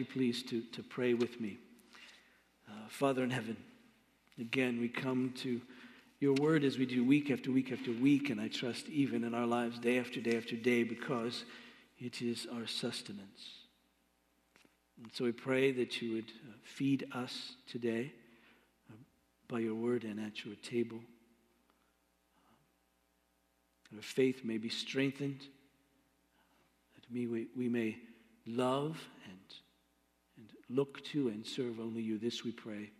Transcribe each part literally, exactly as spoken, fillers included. you please to, to pray with me. Uh, Father in heaven, again, we come to your word as we do week after week after week, and I trust even in our lives day after day after day, because it is our sustenance. And so we pray that you would feed us today by your word and at your table. That our faith may be strengthened, that we, we may love and, and look to and serve only you. This we pray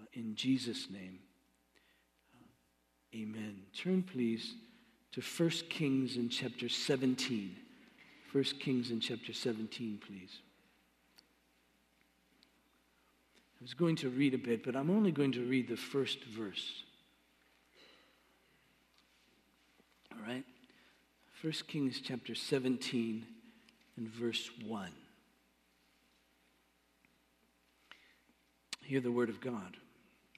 uh, in Jesus' name. Uh, amen. Turn, please, to First Kings in chapter seventeen. First Kings in chapter seventeen, please. I was going to read a bit, but I'm only going to read the first verse. All right? First Kings chapter seventeen and verse one. Hear the word of God.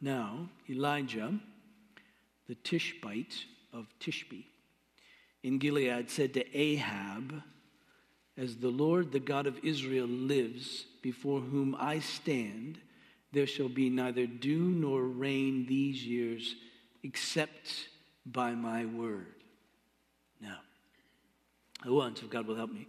Now, Elijah, the Tishbite of Tishbe, in Gilead said to Ahab, "As the Lord, the God of Israel, lives, before whom I stand, there shall be neither dew nor rain these years, except by my word." Now, I want, if God will help me,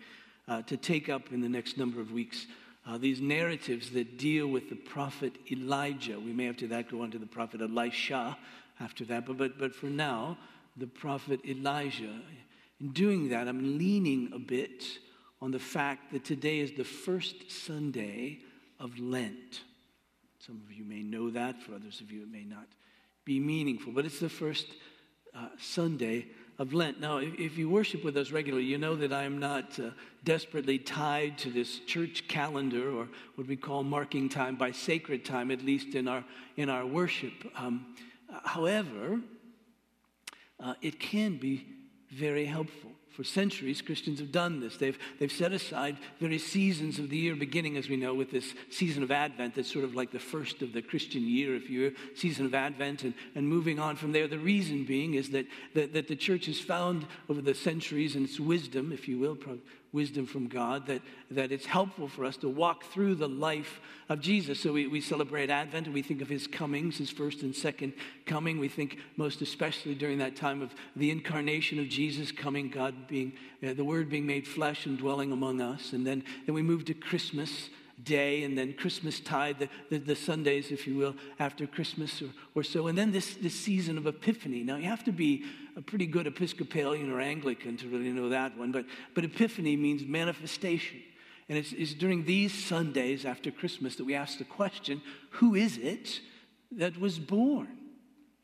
uh, to take up in the next number of weeks uh, these narratives that deal with the prophet Elijah. We may after that go on to the prophet Elisha after that, but, but, but for now, the prophet Elijah. In doing that, I'm leaning a bit on the fact that today is the first Sunday of Lent. Some of you may know that. For others of you, it may not be meaningful. But it's the first uh, Sunday of Lent. Now, if, if you worship with us regularly, you know that I am not uh, desperately tied to this church calendar, or what we call marking time by sacred time, at least in our in our worship. Um, however, uh, it can be very helpful. For centuries, Christians have done this. They've, they've set aside various seasons of the year, beginning, as we know, with this season of Advent that's sort of like the first of the Christian year, if you're season of Advent, and, and moving on from there. The reason being is that, that, that the church has found over the centuries, and its wisdom, if you will, pro- wisdom from God, that, that it's helpful for us to walk through the life of Jesus. So we, we celebrate Advent, and we think of his comings, his first and second coming. We think most especially during that time of the incarnation of Jesus coming, God being, uh, the Word being made flesh and dwelling among us. And then, then we move to Christmas Day, and then Christmastide, the, the, the Sundays, if you will, after Christmas or, or so. And then this, this season of Epiphany. Now, you have to be a pretty good Episcopalian or Anglican to really know that one, but, but Epiphany means manifestation. And it's, it's during these Sundays after Christmas that we ask the question, who is it that was born?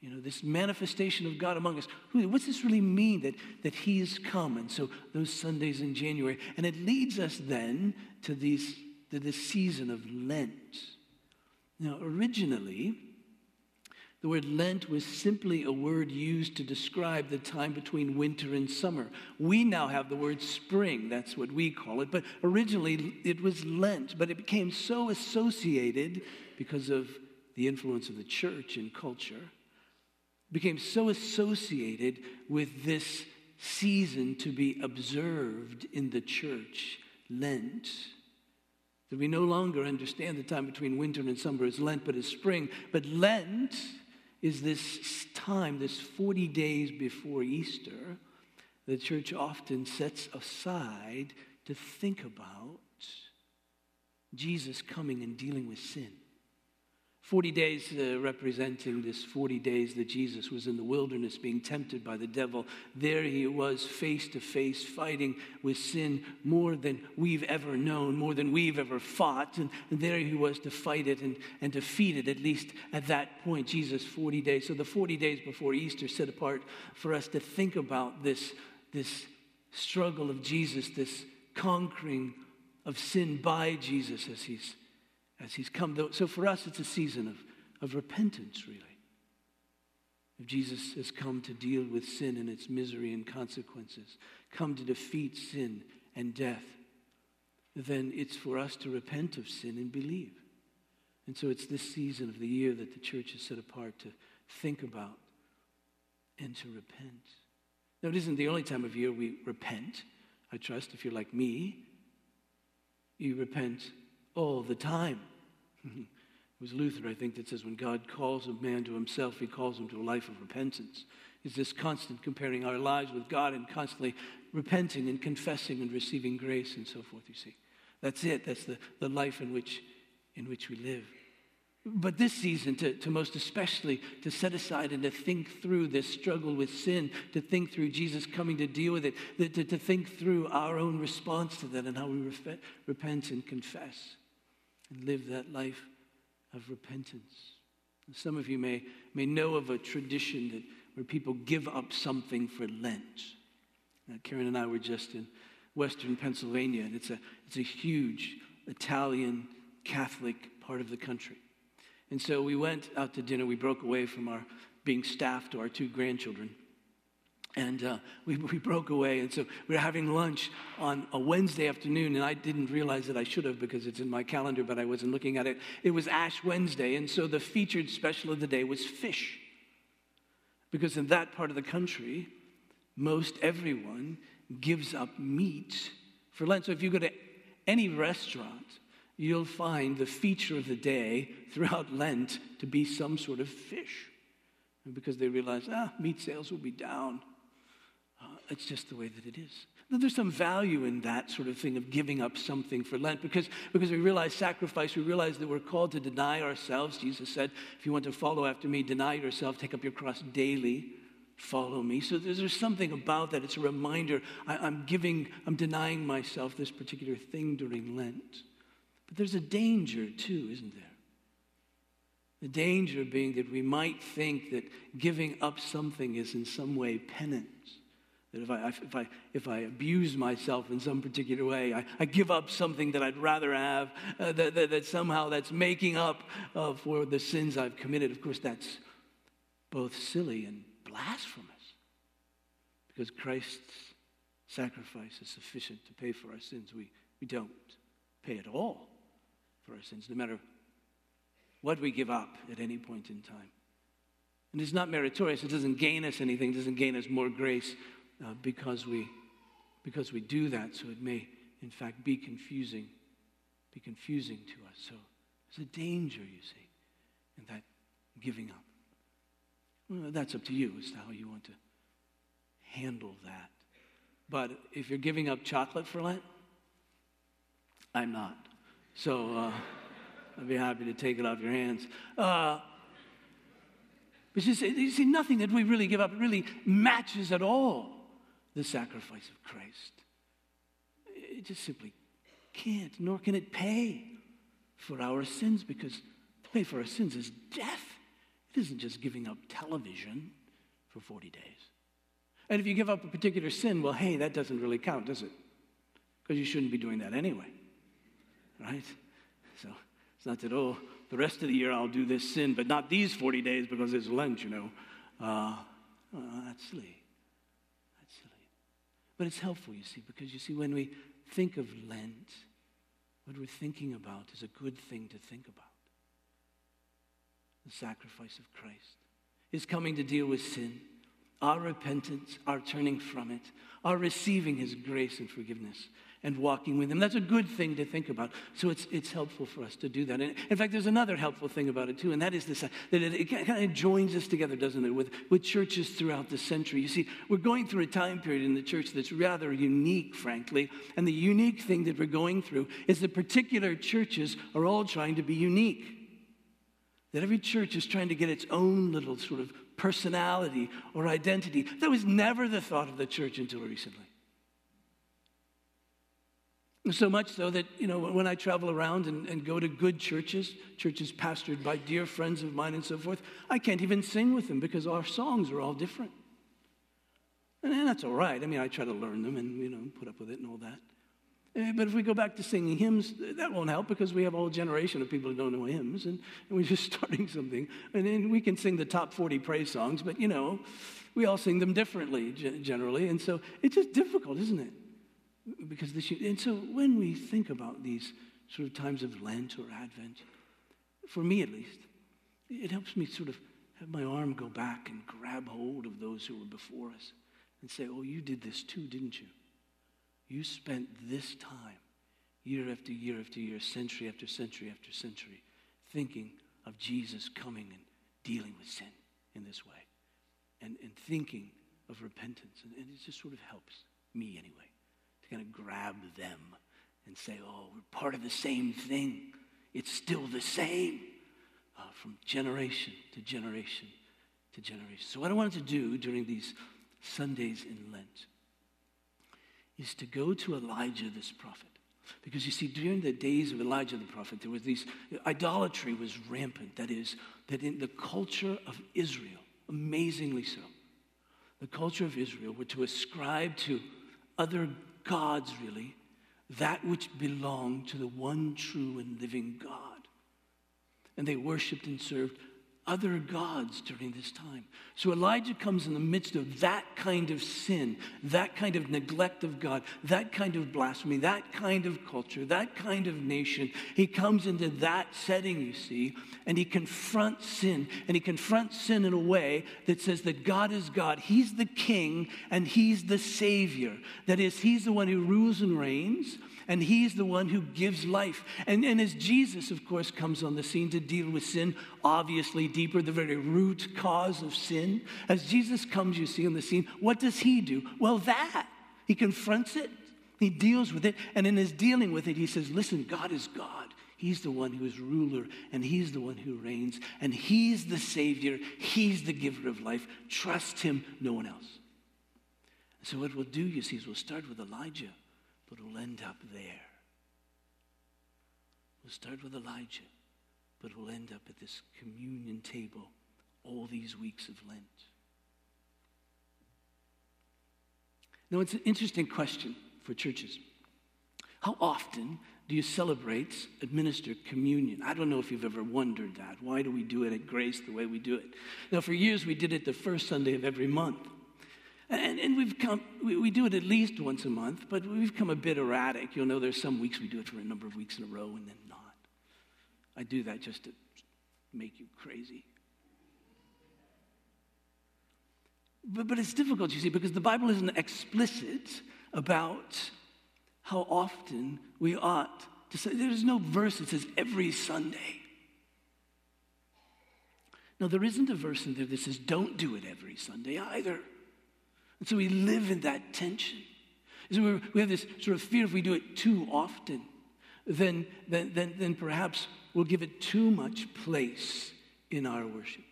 You know, this manifestation of God among us. What's this really mean that, that he's come? And so those Sundays in January. And it leads us then to these to this season of Lent. Now, originally, the word Lent was simply a word used to describe the time between winter and summer. We now have the word spring. That's what we call it. But originally, it was Lent. But it became so associated, because of the influence of the church and culture, became so associated with this season to be observed in the church, Lent, that we no longer understand the time between winter and summer as Lent, but as spring. But Lent is this time, this forty days before Easter, the church often sets aside to think about Jesus coming and dealing with sin. forty days uh, representing this forty days that Jesus was in the wilderness being tempted by the devil. There he was, face to face, fighting with sin more than we've ever known, more than we've ever fought. And, and there he was to fight it and, and defeat it, at least at that point. Jesus, forty days. So the forty days before Easter set apart for us to think about this, this struggle of Jesus, this conquering of sin by Jesus as he's As he's come. So for us, it's a season of, of repentance, really. If Jesus has come to deal with sin and its misery and consequences, come to defeat sin and death, then it's for us to repent of sin and believe. And so it's this season of the year that the church is set apart to think about and to repent. Now, it isn't the only time of year we repent. I trust, if you're like me, you repent all the time. It was Luther, I think, that says when God calls a man to himself, he calls him to a life of repentance. Is this constant comparing our lives with God and constantly repenting and confessing and receiving grace and so forth, you see. That's it. That's the, the life in which, in which we live. But this season, to, to most especially, to set aside and to think through this struggle with sin, to think through Jesus coming to deal with it, to, to think through our own response to that and how we ref- repent and confess and live that life of repentance. And some of you may, may know of a tradition that where people give up something for Lent. Now, Karen and I were just in Western Pennsylvania, and it's a, it's a huge Italian Catholic part of the country. And so we went out to dinner. We broke away from our being staffed to our two grandchildren. And uh, we, we broke away. And so we were having lunch on a Wednesday afternoon. And I didn't realize that I should have because it's in my calendar, but I wasn't looking at it. It was Ash Wednesday. And so the featured special of the day was fish. Because in that part of the country, most everyone gives up meat for Lent. So if you go to any restaurant, you'll find the feature of the day throughout Lent to be some sort of fish. And because they realize, ah, meat sales will be down. Uh, it's just the way that it is. Now, there's some value in that sort of thing of giving up something for Lent because, because we realize sacrifice, we realize that we're called to deny ourselves. Jesus said, if you want to follow after me, deny yourself, take up your cross daily, follow me. So there's, there's something about that. It's a reminder. I, I'm giving, I'm denying myself this particular thing during Lent. But there's a danger too, isn't there? The danger being that we might think that giving up something is in some way penance. That if I if I if I abuse myself in some particular way, I, I give up something that I'd rather have. Uh, that, that that somehow that's making up uh, for the sins I've committed. Of course, that's both silly and blasphemous, because Christ's sacrifice is sufficient to pay for our sins. We we don't pay at all for our sins, no matter what we give up at any point in time. And it's not meritorious. It doesn't gain us anything. It doesn't gain us more grace uh, because we because we do that. So it may, in fact, be confusing, be confusing to us. So there's a danger, you see, in that giving up. Well, that's up to you as to how you want to handle that. But if you're giving up chocolate for Lent, I'm not. So... Uh, I'd be happy to take it off your hands. Uh, but you see, you see, nothing that we really give up really matches at all the sacrifice of Christ. It just simply can't, nor can it pay for our sins, because to pay for our sins is death. It isn't just giving up television for forty days. And if you give up a particular sin, well, hey, that doesn't really count, does it? Because you shouldn't be doing that anyway, right? So... It's not that, oh, the rest of the year I'll do this sin, but not these forty days because it's Lent, you know. Uh, oh, that's silly. That's silly. But it's helpful, you see, because you see, when we think of Lent, what we're thinking about is a good thing to think about. The sacrifice of Christ. His coming to deal with sin, our repentance, our turning from it, our receiving his grace and forgiveness, and walking with him. That's a good thing to think about. So it's it's helpful for us to do that. And in fact, there's another helpful thing about it too, and that is this, that it, it kind of joins us together, doesn't it, with, with churches throughout the century. You see, we're going through a time period in the church that's rather unique, frankly, and the unique thing that we're going through is that particular churches are all trying to be unique. That every church is trying to get its own little sort of personality or identity. That was never the thought of the church until recently. So much so that, you know, when I travel around and, and go to good churches, churches pastored by dear friends of mine and so forth, I can't even sing with them because our songs are all different. And that's all right. I mean, I try to learn them and, you know, put up with it and all that. But if we go back to singing hymns, that won't help because we have a whole generation of people who don't know hymns and, and we're just starting something. And then we can sing the top forty praise songs, but, you know, we all sing them differently generally. And so it's just difficult, isn't it? Because this, and so when we think about these sort of times of Lent or Advent, for me at least, it helps me sort of have my arm go back and grab hold of those who were before us and say, oh, you did this too, didn't you? You spent this time year after year after year, century after century after century, thinking of Jesus coming and dealing with sin in this way, and, and thinking of repentance. And, and it just sort of helps me anyway to kind of grab them and say, oh, we're part of the same thing. It's still the same uh, from generation to generation to generation. So what I wanted to do during these Sundays in Lent is to go to Elijah, this prophet. Because you see, during the days of Elijah the prophet, there was these, idolatry was rampant. That is, that in the culture of Israel, amazingly so, the culture of Israel were to ascribe to other gods, really, that which belonged to the one true and living God. And they worshipped and served other gods during this time. So Elijah comes in the midst of that kind of sin, that kind of neglect of God, that kind of blasphemy, that kind of culture, that kind of nation. He comes into that setting, you see, and he confronts sin. And he confronts sin in a way that says that God is God. He's the king and he's the savior. That is, he's the one who rules and reigns. And he's the one who gives life. And, and as Jesus, of course, comes on the scene to deal with sin, obviously deeper, the very root cause of sin. As Jesus comes, you see, on the scene, what does he do? Well, that. He confronts it. He deals with it. And in his dealing with it, he says, listen, God is God. He's the one who is ruler, and he's the one who reigns. And he's the savior. He's the giver of life. Trust him, no one else. So what we'll do, you see, is we'll start with Elijah. But we'll end up there. We'll start with Elijah, but we'll end up at this communion table all these weeks of Lent. Now, it's an interesting question for churches. How often do you celebrate, administer communion? I don't know if you've ever wondered that. Why do we do it at Grace the way we do it? Now, for years, we did it the first Sunday of every month. And, and we've come, we, we do it at least once a month, but we've come a bit erratic. You'll know there's some weeks we do it for a number of weeks in a row and then not. I do that just to make you crazy. But, but it's difficult, you see, because the Bible isn't explicit about how often we ought to say. There's no verse that says every Sunday. No, there isn't a verse in there that says don't do it every Sunday either. And so we live in that tension. So we're, we have this sort of fear if we do it too often, then, then, then, then perhaps we'll give it too much place in our worship.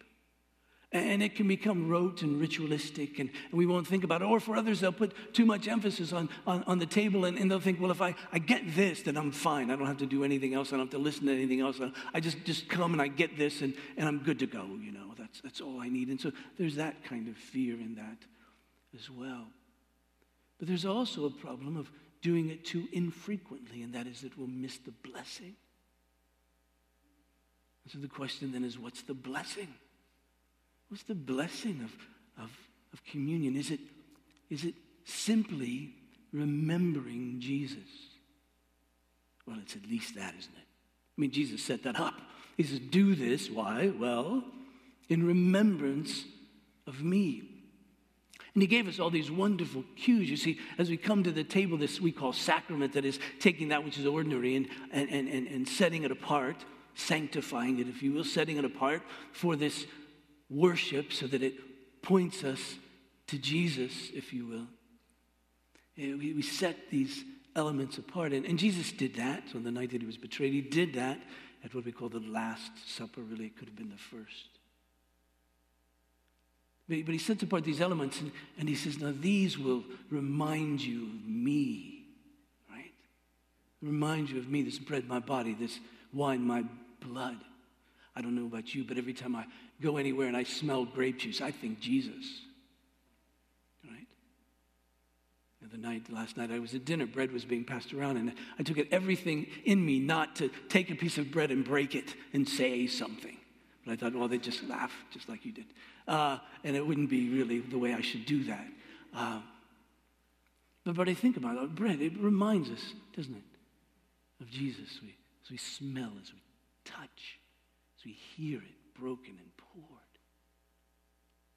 And it can become rote and ritualistic, and, and we won't think about it. Or for others, they'll put too much emphasis on, on, on the table, and, and they'll think, well, if I, I get this, then I'm fine. I don't have to do anything else. I don't have to listen to anything else. I just, just come and I get this, and, and I'm good to go, you know. That's, that's all I need. And so there's that kind of fear in that as well. But there's also a problem of doing it too infrequently, and that is that we'll miss the blessing. And so the question then is, what's the blessing? What's the blessing of, of, of communion? Is it, is it simply remembering Jesus? Well, it's at least that, isn't it? I mean, Jesus set that up. He says, do this. Why? Well, in remembrance of me. And he gave us all these wonderful cues. You see, as we come to the table, this we call sacrament, that is taking that which is ordinary and, and, and, and setting it apart, sanctifying it, if you will, setting it apart for this worship so that it points us to Jesus, if you will. We, we set these elements apart. And, and Jesus did that on the night that he was betrayed. He did that at what we call the Last Supper. Really, it could have been the first. But he sets apart these elements, and, and he says, now these will remind you of me, right? Remind you of me, this bread, my body, this wine, my blood. I don't know about you, but every time I go anywhere and I smell grape juice, I think Jesus, right? The other night, last night, I was at dinner. Bread was being passed around, and I took it, everything in me not to take a piece of bread and break it and say something. But I thought, well, they'd just laugh, just like you did. Uh, and it wouldn't be really the way I should do that. Uh, but, but I think about it. Bread, it reminds us, doesn't it, of Jesus. We, as we smell, as we touch, as we hear it broken and poured,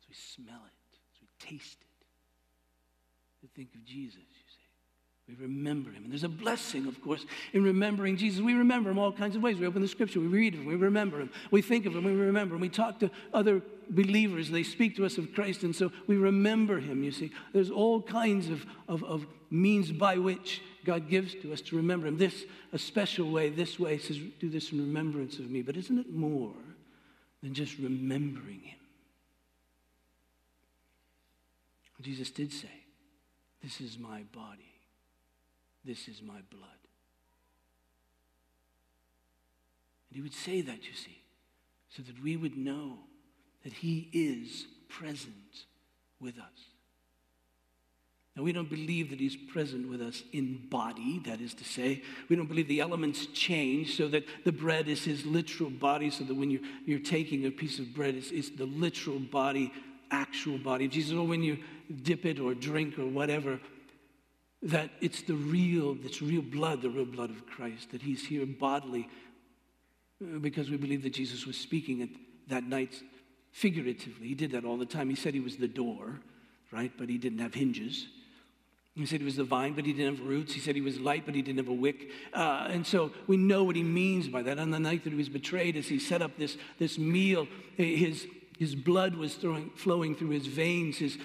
as we smell it, as we taste it, to think of Jesus, you see. We remember him. And there's a blessing, of course, in remembering Jesus. We remember him all kinds of ways. We open the scripture, we read him, we remember him. We think of him, we remember him. We talk to other believers, and they speak to us of Christ, and so we remember him, you see. There's all kinds of, of, of means by which God gives to us to remember him. This, a special way, this way, says, do this in remembrance of me. But isn't it more than just remembering him? Jesus did say, this is my body. This is my blood. And he would say that, you see, so that we would know that he is present with us. Now, we don't believe that he's present with us in body, that is to say, we don't believe the elements change so that the bread is his literal body, so that when you're, you're taking a piece of bread, it's, it's the literal body, actual body of Jesus, or when you dip it or drink or whatever, that it's the real, it's real blood, the real blood of Christ, that he's here bodily, because we believe that Jesus was speaking at that night figuratively. He did that all the time. He said he was the door, right? But he didn't have hinges. He said he was the vine, but he didn't have roots. He said he was light, but he didn't have a wick. Uh, and so we know what he means by that. On the night that he was betrayed, as he set up this, this meal, his, his blood was throwing, flowing through his veins, his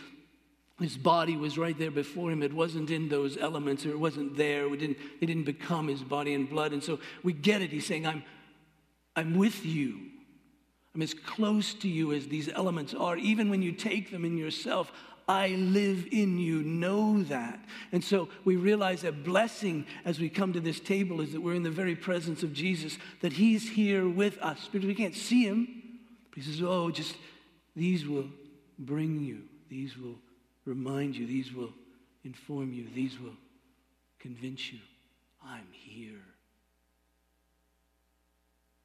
His body was right there before him. It wasn't in those elements, or it wasn't there. We didn't, it didn't become his body and blood. And so we get it. He's saying, I'm, I'm with you. I'm as close to you as these elements are. Even when you take them in yourself, I live in you. Know that. And so we realize that blessing as we come to this table is that we're in the very presence of Jesus, that he's here with us. Because we can't see him. But he says, oh, just these will bring you. These will remind you, these will inform you, these will convince you, I'm here.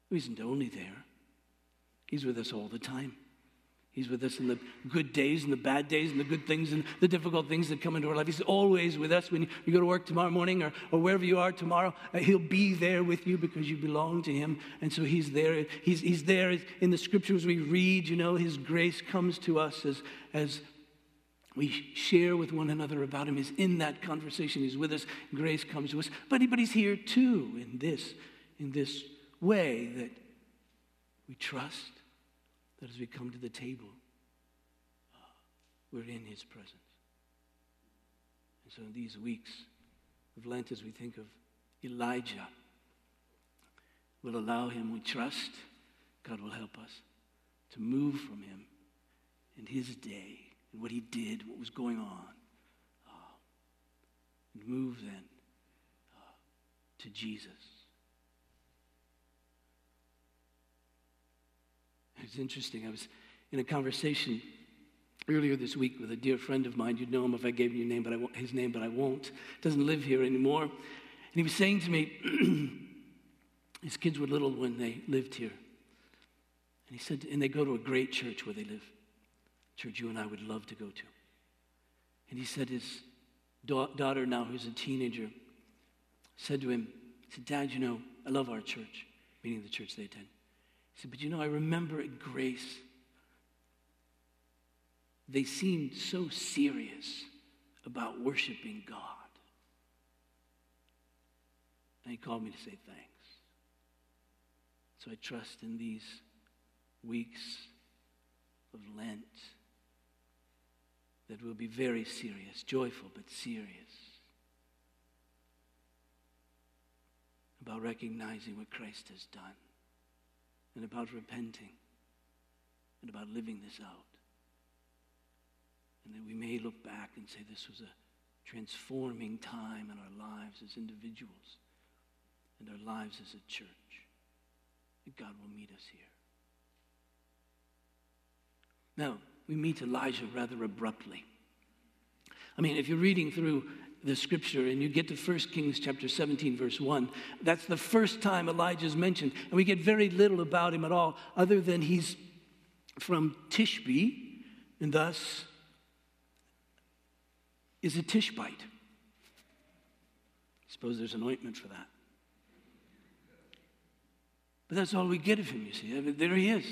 He isn't only there. He's with us all the time. He's with us in the good days and the bad days and the good things and the difficult things that come into our life. He's always with us. When you go to work tomorrow morning or, or wherever you are tomorrow, uh, he'll be there with you because you belong to him. And so he's there. He's, he's there in the scriptures we read, you know, his grace comes to us as as we share with one another about him. He's in that conversation. He's with us. Grace comes to us. But, he, but he's here too in this, in this way that we trust that as we come to the table, uh, we're in his presence. And so in these weeks of Lent, as we think of Elijah, we'll allow him, we trust, God will help us to move from him in his day, and what he did, what was going on, uh, and move then uh, to Jesus. It's interesting. I was in a conversation earlier this week with a dear friend of mine. You'd know him if I gave him your name, but I won't, his name, but I won't. Doesn't live here anymore. And he was saying to me, his kids were little when they lived here, and he said, and they go to a great church where they live. Church you and I would love to go to. And he said his da- daughter now, who's a teenager, said to him, he said, Dad, you know, I love our church, meaning the church they attend. He said, but you know, I remember at Grace, they seemed so serious about worshiping God. And he called me to say thanks. So I trust in these weeks of Lent, that will be very serious, joyful but serious, about recognizing what Christ has done, and about repenting, and about living this out. And that we may look back and say this was a transforming time in our lives as individuals and our lives as a church. That God will meet us here. Now, we meet Elijah rather abruptly. I mean, if you're reading through the scripture and you get to First Kings chapter seventeen, verse one, that's the first time Elijah is mentioned. And we get very little about him at all, other than he's from Tishbe, and thus is a Tishbite. I suppose there's an ointment for that. But that's all we get of him, you see. I mean, there he is.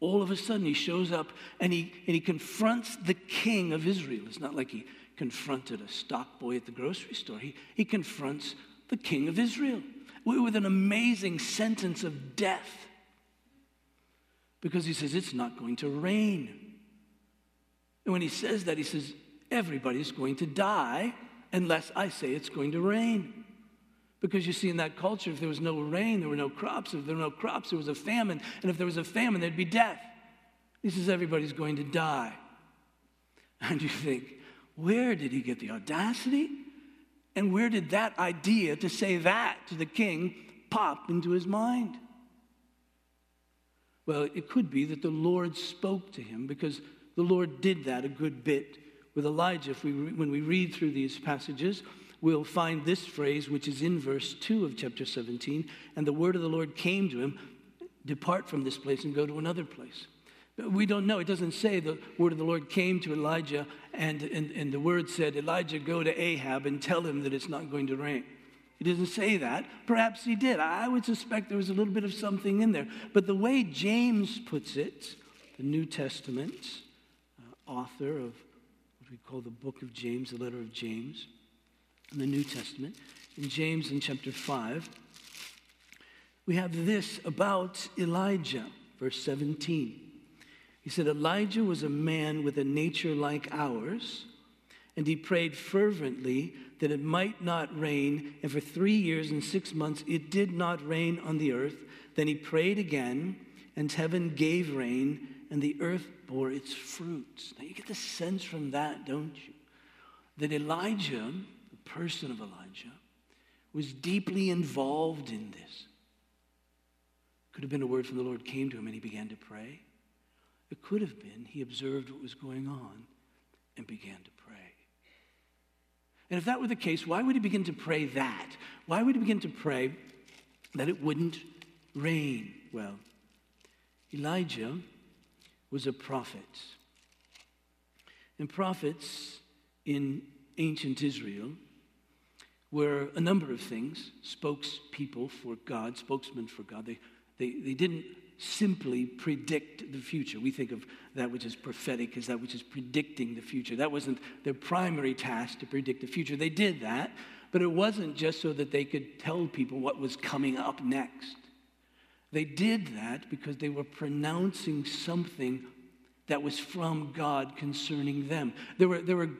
All of a sudden, he shows up, and he and he confronts the king of Israel. It's not like he confronted a stock boy at the grocery store. He, he confronts the king of Israel with an amazing sentence of death because he says, it's not going to rain. And when he says that, he says, everybody's going to die unless I say it's going to rain. Because you see, in that culture, if there was no rain, there were no crops. If there were no crops, there was a famine. And if there was a famine, there'd be death. He says, everybody's going to die. And you think, where did he get the audacity? And where did that idea to say that to the king pop into his mind? Well, it could be that the Lord spoke to him, because the Lord did that a good bit with Elijah. If we, when we read through these passages, we'll find this phrase, which is in verse two of chapter seventeen, and the word of the Lord came to him, depart from this place and go to another place. We don't know. It doesn't say the word of the Lord came to Elijah and, and, and the word said, Elijah, go to Ahab and tell him that it's not going to rain. It doesn't say that. Perhaps he did. I would suspect there was a little bit of something in there. But the way James puts it, the New Testament's uh, author of what we call the book of James, the letter of James, in the New Testament, in James in chapter five, we have this about Elijah, verse seventeen. He said, Elijah was a man with a nature like ours, and he prayed fervently that it might not rain, and for three years and six months it did not rain on the earth. Then he prayed again, and heaven gave rain, and the earth bore its fruits. Now you get the sense from that, don't you? That Elijah, the person of Elijah, was deeply involved in this. Could have been a word from the Lord came to him, and he began to pray. It could have been he observed what was going on and began to pray. And if that were the case, why would he begin to pray that? Why would he begin to pray that it wouldn't rain? Well, Elijah was a prophet. And prophets in ancient Israel were a number of things, spokespeople for God, spokesmen for God. They, they, they didn't simply predict the future. We think of that which is prophetic as that which is predicting the future. That wasn't their primary task, to predict the future. They did that, but it wasn't just so that they could tell people what was coming up next. They did that because they were pronouncing something that was from God concerning them. There were, there were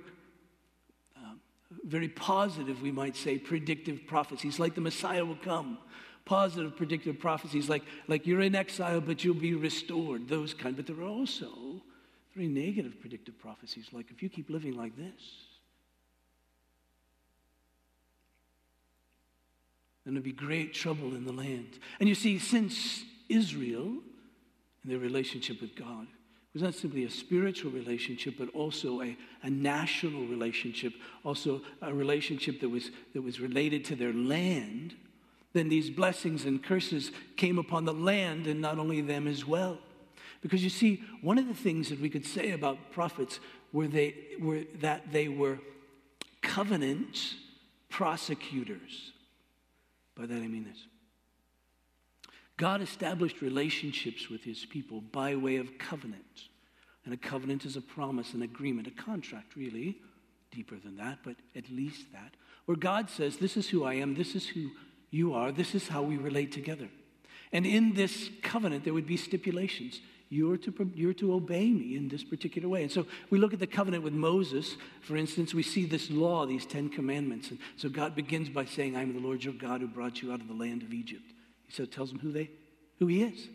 uh, very positive, we might say, predictive prophecies, like the Messiah will come. Positive predictive prophecies like, like you're in exile, but you'll be restored, those kind. But there are also very negative predictive prophecies like, if you keep living like this, then there'll be great trouble in the land. And you see, since Israel and their relationship with God was not simply a spiritual relationship, but also a, a national relationship, also a relationship that was that was related to their land, then these blessings and curses came upon the land and not only them as well. Because you see, one of the things that we could say about prophets were they were that they were covenant prosecutors. By that I mean this. God established relationships with his people by way of covenant. And a covenant is a promise, an agreement, a contract, really. Deeper than that, but at least that. Where God says, this is who I am, this is who you are, this is how we relate together. And in this covenant, there would be stipulations. You're to, you're to obey me in this particular way. And so we look at the covenant with Moses, for instance, we see this law, these Ten Commandments. And so God begins by saying, I am the Lord your God who brought you out of the land of Egypt. He so tells them who they, who he is.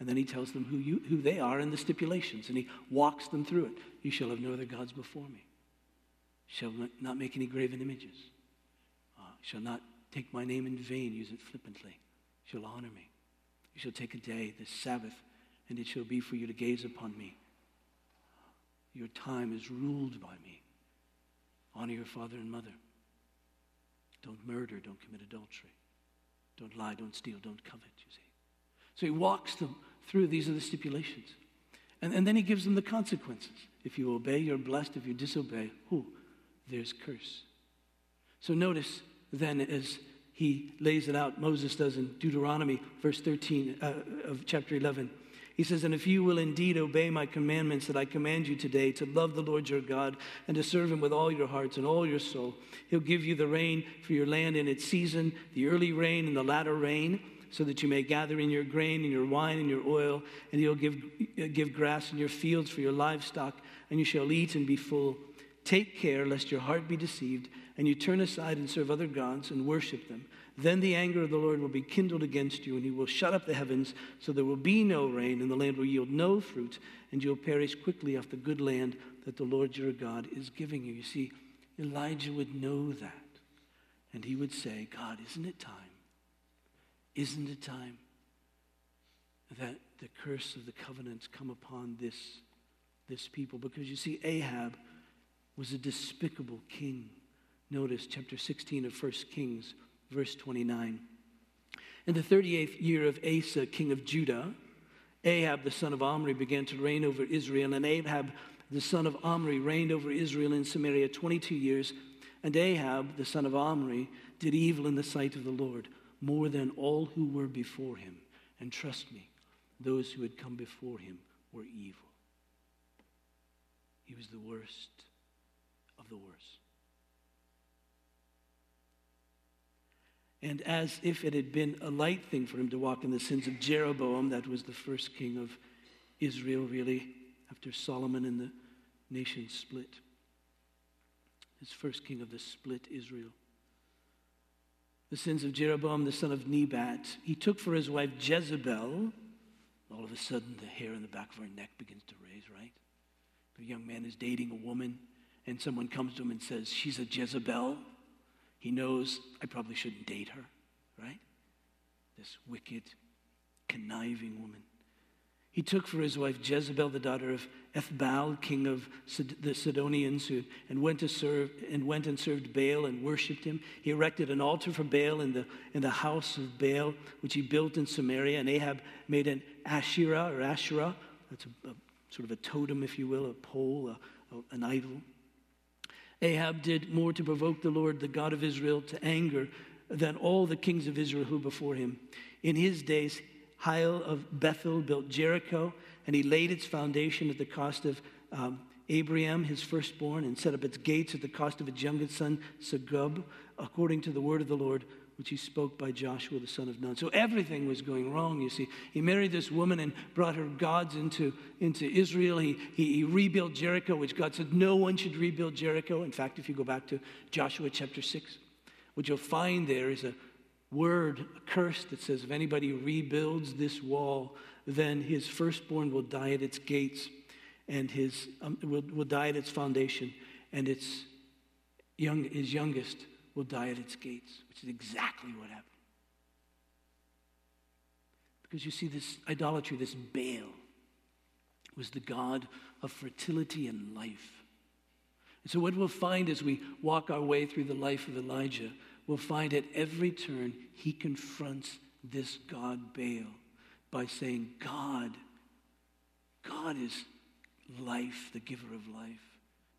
And then he tells them who, you, who they are and the stipulations. And he walks them through it. You shall have no other gods before me. Shall not make any graven images. Uh, shall not take my name in vain, use it flippantly. You shall honor me. You shall take a day, this Sabbath, and it shall be for you to gaze upon me. Your time is ruled by me. Honor your father and mother. Don't murder, don't commit adultery. Don't lie, don't steal, don't covet, you see. So he walks them through, these are the stipulations. And, and then he gives them the consequences. If you obey, you're blessed. If you disobey, who? There's curse. So notice, then, as he lays it out, Moses does in Deuteronomy, verse thirteen uh, of chapter eleven. He says, and if you will indeed obey my commandments that I command you today, to love the Lord your God and to serve him with all your hearts and all your soul, he'll give you the rain for your land in its season, the early rain and the latter rain, so that you may gather in your grain and your wine and your oil, and he'll give, give grass in your fields for your livestock, and you shall eat and be full. Take care lest your heart be deceived, and you turn aside and serve other gods and worship them. Then the anger of the Lord will be kindled against you, and he will shut up the heavens, so there will be no rain, and the land will yield no fruit, and you'll perish quickly off the good land that the Lord your God is giving you. You see, Elijah would know that, and he would say, God, isn't it time? Isn't it time that the curse of the covenants come upon this, this people? Because you see, Ahab was a despicable king. Notice chapter sixteen of First Kings, verse twenty-nine. In the thirty-eighth year of Asa, king of Judah, Ahab the son of Omri began to reign over Israel, and Ahab the son of Omri reigned over Israel in Samaria twenty-two years, and Ahab the son of Omri did evil in the sight of the Lord, more than all who were before him. And trust me, those who had come before him were evil. He was the worst of the worst. And as if it had been a light thing for him to walk in the sins of Jeroboam, that was the first king of Israel, really, after Solomon and the nation split. His first king of the split Israel. The sins of Jeroboam, the son of Nebat. He took for his wife Jezebel. All of a sudden, the hair on the back of our neck begins to raise, right? If a young man is dating a woman and someone comes to him and says, she's a Jezebel, he knows, I probably shouldn't date her, right? This wicked, conniving woman. He took for his wife Jezebel, the daughter of Ethbal, king of the Sidonians, who, and went to serve and went and served Baal and worshipped him. He erected an altar for Baal in the in the house of Baal, which he built in Samaria. And Ahab made an Asherah or Asherah, that's a, a sort of a totem, if you will, a pole, a, a, an idol. Ahab did more to provoke the Lord, the God of Israel, to anger than all the kings of Israel who before him. In his days, Hiel of Bethel built Jericho, and he laid its foundation at the cost of um, Abraham, his firstborn, and set up its gates at the cost of his youngest son, Segub, according to the word of the Lord, which he spoke by Joshua, the son of Nun. So everything was going wrong, you see. He married this woman and brought her gods into, into Israel. He, he, he rebuilt Jericho, which God said no one should rebuild Jericho. In fact, if you go back to Joshua chapter six, what you'll find there is a word, a curse that says, if anybody rebuilds this wall, then his firstborn will die at its gates, and his um, will, will die at its foundation, and its young his youngest will die at its gates, which is exactly what happened. Because you see, this idolatry, this Baal, was the god of fertility and life. And so what we'll find as we walk our way through the life of Elijah, we'll find at every turn he confronts this god Baal by saying, God, God is life, the giver of life.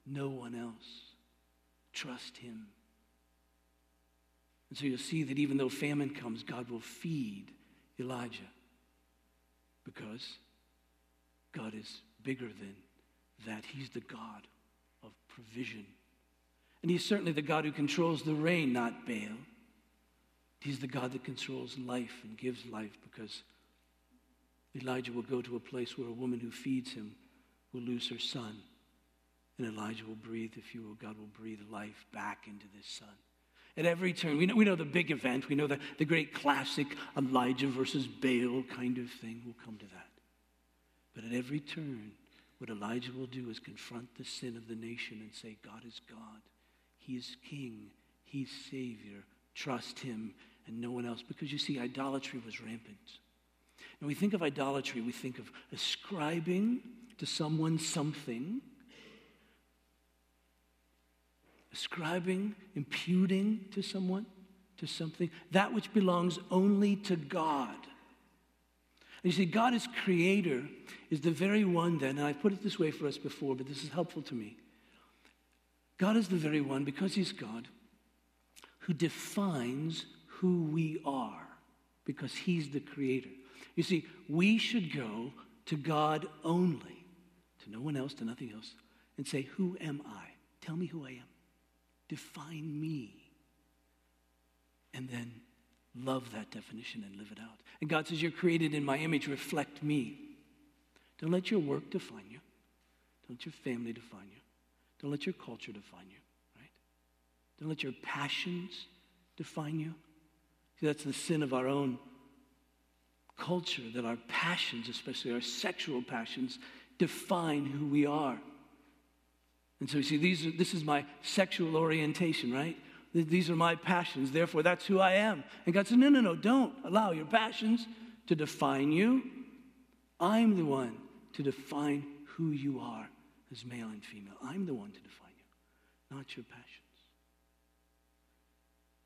No one else. Trust him. And so you'll see that even though famine comes, God will feed Elijah because God is bigger than that. He's the God of provision. And he's certainly the God who controls the rain, not Baal. He's the God that controls life and gives life, because Elijah will go to a place where a woman who feeds him will lose her son. And Elijah will breathe, if you will, God will breathe life back into this son. At every turn, we know, we know the big event. We know the, the great classic Elijah versus Baal kind of thing. We'll come to that. But at every turn, what Elijah will do is confront the sin of the nation and say, God is God. He is King, he's Savior, trust him and no one else. Because you see, idolatry was rampant. And we think of idolatry, we think of ascribing to someone something, ascribing, imputing to someone, to something, that which belongs only to God. And you see, God as creator is the very one then, and I've put it this way for us before, but this is helpful to me. God is the very one, because he's God, who defines who we are, because he's the creator. You see, we should go to God only, to no one else, to nothing else, and say, who am I? Tell me who I am. Define me. And then love that definition and live it out. And God says, you're created in my image. Reflect me. Don't let your work define you. Don't let your family define you. Don't let your culture define you, right? Don't let your passions define you. See, that's the sin of our own culture, that our passions, especially our sexual passions, define who we are. And so you see, these are, this is my sexual orientation, right? These are my passions, therefore that's who I am. And God said, no, no, no, don't allow your passions to define you. I'm the one to define who you are as male and female. I'm the one to define you, not your passions.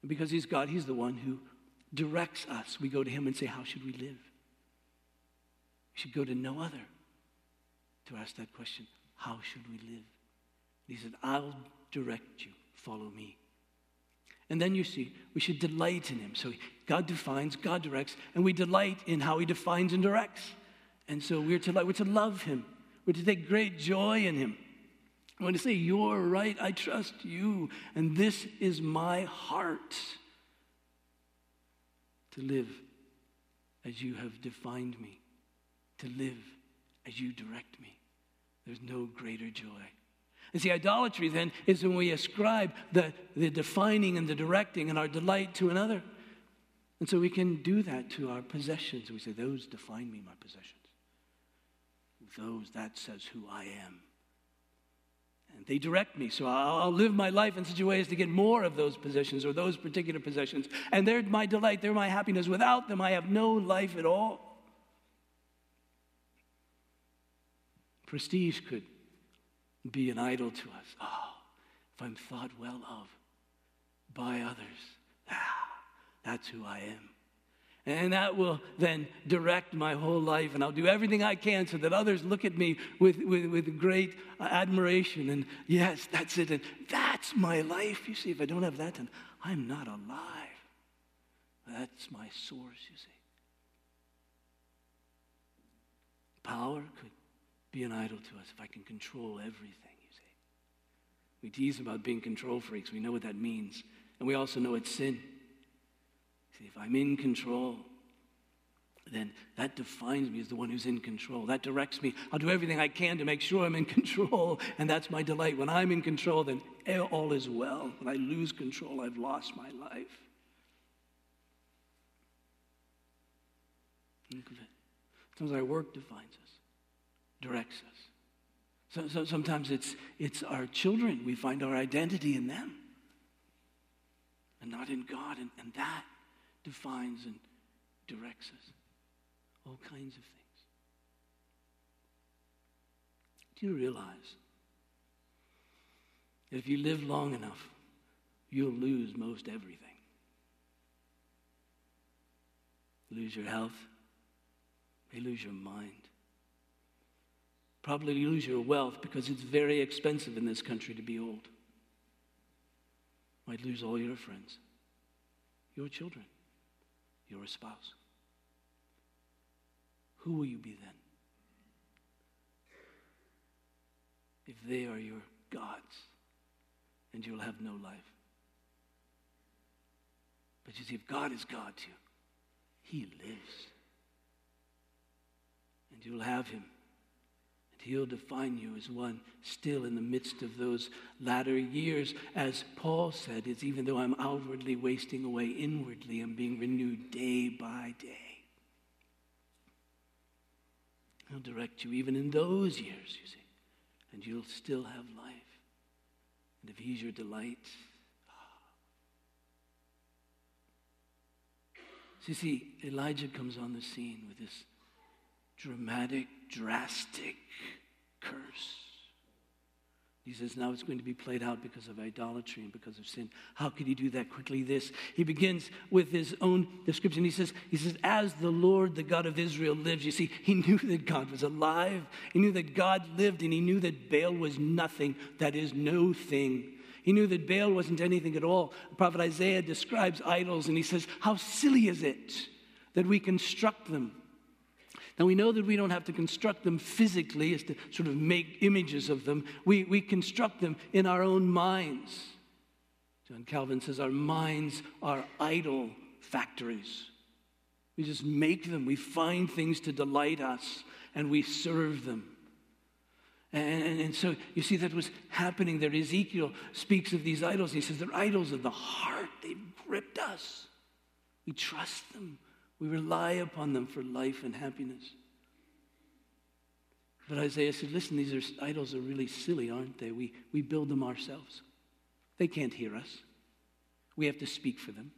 And because he's God, he's the one who directs us. We go to him and say, how should we live? We should go to no other to ask that question, how should we live? And he said, I'll direct you, follow me. And then you see, we should delight in him. So God defines, God directs, and we delight in how he defines and directs. And so we're to, we're to love him. We're to take great joy in him. We're to say, you're right, I trust you, and this is my heart. To live as you have defined me. To live as you direct me. There's no greater joy. And see, idolatry then is when we ascribe the, the defining and the directing and our delight to another. And so we can do that to our possessions. We say, those define me, my possessions. Those, that says who I am. And they direct me. So I'll, I'll live my life in such a way as to get more of those possessions or those particular possessions. And they're my delight. They're my happiness. Without them, I have no life at all. Prestige could be an idol to us. Oh, if I'm thought well of by others, ah, that's who I am. And that will then direct my whole life, and I'll do everything I can so that others look at me with, with, with great admiration, and yes, that's it, and that's my life. You see, if I don't have that, then I'm not alive. That's my source, you see. Power could be an idol to us if I can control everything, you see. We tease about being control freaks. We know what that means. And we also know it's sin. See, if I'm in control, then that defines me as the one who's in control. That directs me. I'll do everything I can to make sure I'm in control, and that's my delight. When I'm in control, then all is well. When I lose control, I've lost my life. Think of it. Sometimes our work defines us, directs us. So, so sometimes it's it's our children. We find our identity in them and not in God, and, and that defines and directs us. All kinds of things. Do you realize that if you live long enough, you'll lose most everything? Lose your health. May lose your mind. Probably lose your wealth because it's very expensive in this country to be old. Might lose all your friends, your children, your spouse. Who will you be then? If they are your gods, and you'll have no life. But you see, if God is God to you, he lives. And you'll have him. He'll define you as one still in the midst of those latter years. As Paul said, it's even though I'm outwardly wasting away, inwardly I'm being renewed day by day. He'll direct you even in those years, you see, and you'll still have life. And if he's your delight, so you see, Elijah comes on the scene with this dramatic, drastic curse. He says, now it's going to be played out because of idolatry and because of sin. How could he do that quickly? This. He begins with his own description. He says, he says, as the Lord, the God of Israel, lives. You see, he knew that God was alive. He knew that God lived, and he knew that Baal was nothing. That is no thing. He knew that Baal wasn't anything at all. The prophet Isaiah describes idols, and he says, how silly is it that we construct them? Now, we know that we don't have to construct them physically as to sort of make images of them. We, we construct them in our own minds. John Calvin says our minds are idol factories. We just make them. We find things to delight us, and we serve them. And, and, and so you see that was happening there. Ezekiel speaks of these idols. He says they're idols of the heart. They've gripped us. We trust them. We rely upon them for life and happiness. But Isaiah said, listen, these are, idols are really silly, aren't they? We, we build them ourselves. They can't hear us. We have to speak for them.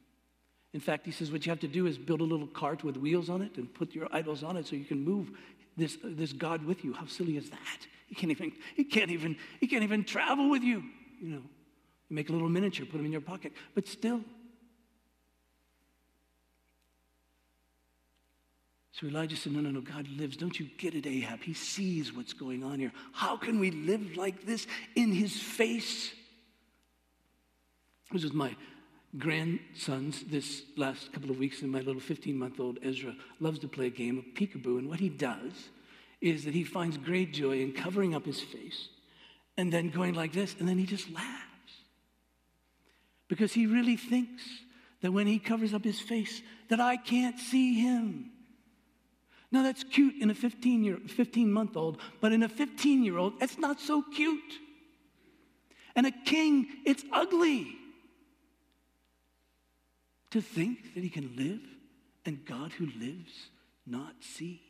In fact, he says what you have to do is build a little cart with wheels on it and put your idols on it so you can move this, this God with you. How silly is that? He can't even, he can't even, he can't even travel with you. You know, you make a little miniature, put them in your pocket. But still. So Elijah said, no, no, no, God lives. Don't you get it, Ahab? He sees what's going on here. How can we live like this in his face? This is my grandsons this last couple of weeks, and my little fifteen-month-old Ezra loves to play a game of peekaboo, and what he does is that he finds great joy in covering up his face and then going like this, and then he just laughs because he really thinks that when he covers up his face that I can't see him. Now, that's cute in a fifteen-year, fifteen-month-old, but in a fifteen-year-old, it's not so cute. And a king, it's ugly. To think that he can live and God who lives not see.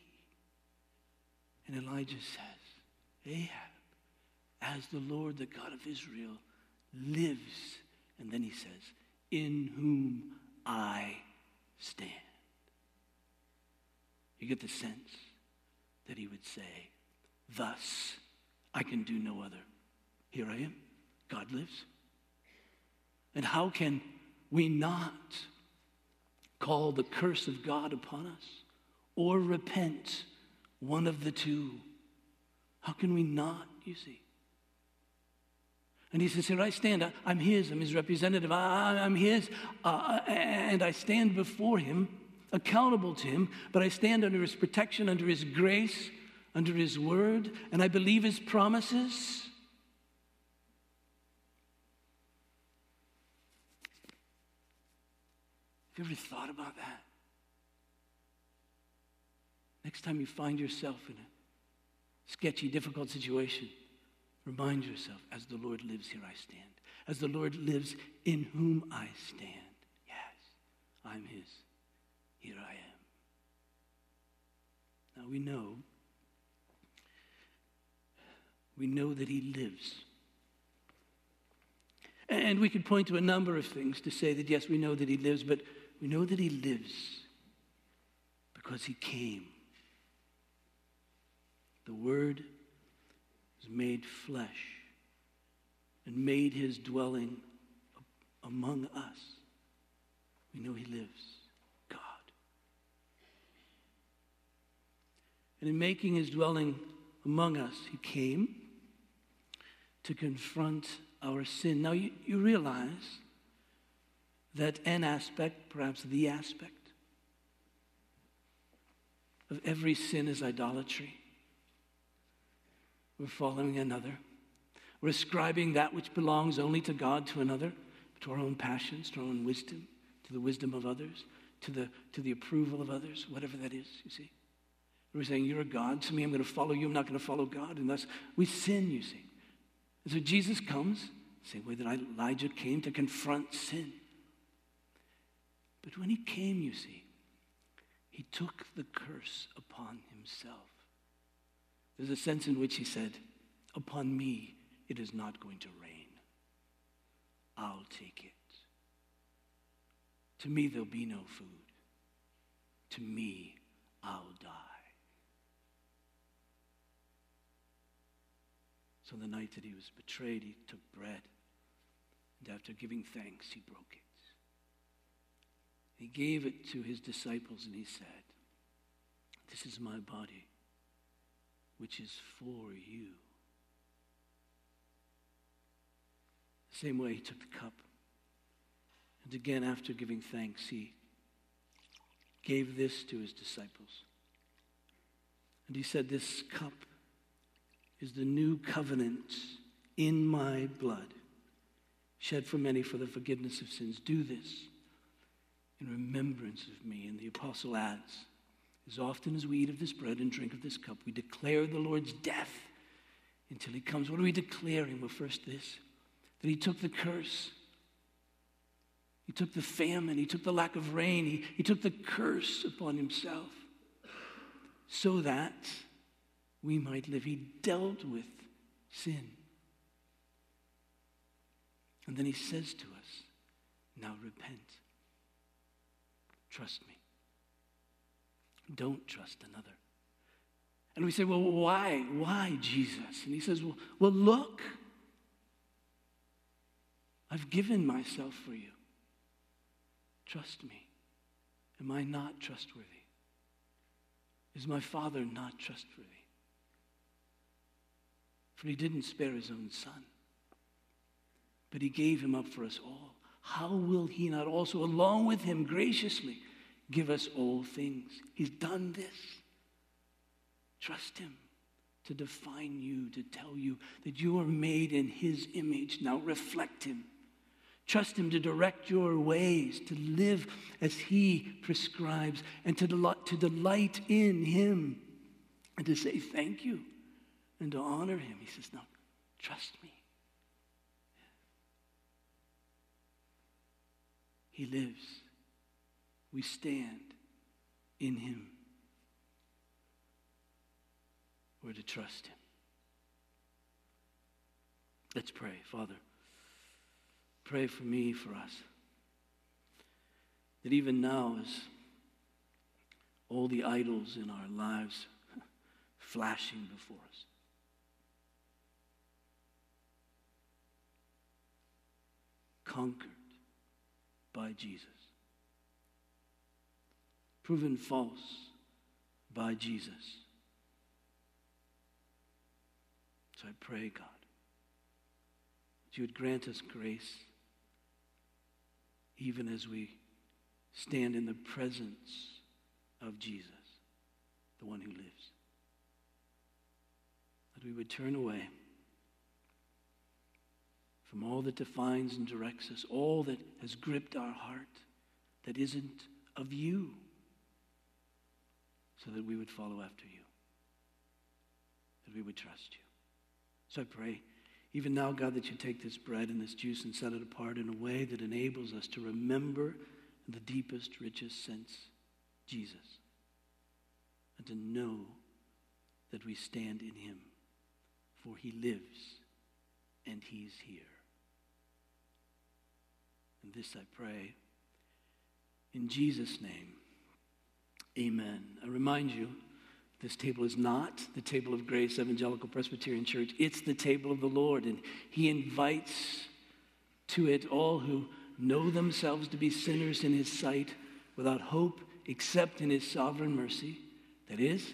And Elijah says, Ahab, as the Lord, the God of Israel, lives. And then he says, in whom I stand. You get the sense that he would say, thus I can do no other. Here I am. God lives. And how can we not call the curse of God upon us, or repent, one of the two? How can we not, you see? And he says, here I stand, I, I'm his, I'm his representative, I, I'm his, uh, and I stand before him, accountable to him, but I stand under his protection, under his grace, under his word, and I believe his promises. Have you ever thought about that? Next time you find yourself in a sketchy, difficult situation, remind yourself, as the Lord lives, here I stand. As the Lord lives, in whom I stand. Yes, I'm his. Here I am. Now we know, we know that he lives. And we could point to a number of things to say that, yes, we know that he lives, but we know that he lives because he came. The Word was made flesh and made his dwelling among us. We know he lives, God. And in making his dwelling among us, he came to confront our sin. Now, you, you realize that an aspect, perhaps the aspect, of every sin is idolatry. We're following another. We're ascribing that which belongs only to God to another, to our own passions, to our own wisdom, to the wisdom of others, to the, to the approval of others, whatever that is, you see. We're saying, you're a God to me, I'm going to follow you, I'm not going to follow God, and thus we sin, you see. And so Jesus comes, the same way that Elijah came, to confront sin. But when he came, you see, he took the curse upon himself. There's a sense in which he said, upon me it is not going to rain. I'll take it. To me there'll be no food. To me I'll die. So the night that he was betrayed, he took bread, and after giving thanks, he broke it. He gave it to his disciples, and he said, this is my body, which is for you. The same way he took the cup, and again, after giving thanks, he gave this to his disciples, And he said, this cup is the new covenant in my blood, shed for many for the forgiveness of sins. Do this in remembrance of me. And the apostle adds, as often as we eat of this bread and drink of this cup, we declare the Lord's death until he comes. What are we declaring? Well, first this, that he took the curse. He took the famine. He took the lack of rain. He, he took the curse upon himself so that we might live. He dealt with sin. And then he says to us, now repent. Trust me. Don't trust another. And we say, well, why? Why, Jesus? And he says, well, well, look. I've given myself for you. Trust me. Am I not trustworthy? Is my Father not trustworthy? For he didn't spare his own son, but he gave him up for us all. How will he not also, along with him, graciously give us all things? He's done this. Trust him to define you, to tell you that you are made in his image. Now reflect him. Trust him to direct your ways, to live as he prescribes, and to delight, to delight in him, and to say thank you, and to honor him. He says, now, trust me. He lives. We stand in him. We're to trust him. Let's pray. Father, pray for me, for us, that even now, as all the idols in our lives flashing before us, conquered by Jesus, proven false by Jesus. So I pray, God, that you would grant us grace even as we stand in the presence of Jesus, the one who lives. That we would turn away from all that defines and directs us, all that has gripped our heart that isn't of you, so that we would follow after you, that we would trust you. So I pray, even now, God, that you take this bread and this juice and set it apart in a way that enables us to remember in the deepest, richest sense Jesus, and to know that we stand in him, for he lives and he's here. And this I pray in Jesus' name. Amen. I remind you, this table is not the table of Grace Evangelical Presbyterian Church. It's the table of the Lord, and he invites to it all who know themselves to be sinners in his sight, without hope except in his sovereign mercy. That is,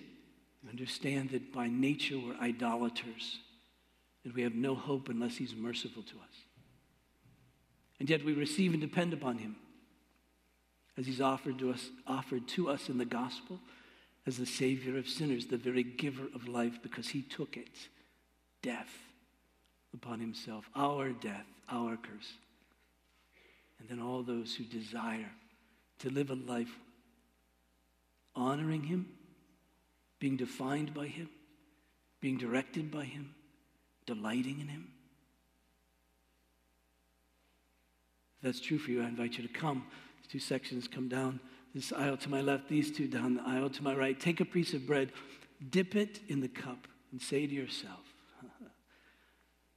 understand that by nature we're idolaters, and we have no hope unless he's merciful to us. And yet we receive and depend upon him, as he's offered to us, offered to us in the gospel as the Savior of sinners, the very giver of life, because he took it, death upon himself, our death, our curse. And then all those who desire to live a life honoring him, being defined by him, being directed by him, delighting in him. If that's true for you, I invite you to come. Two sections, come down this aisle to my left, these two down the aisle to my right. Take a piece of bread, dip it in the cup, and say to yourself,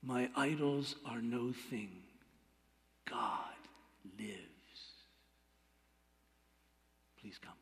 my idols are no thing. God lives. Please come.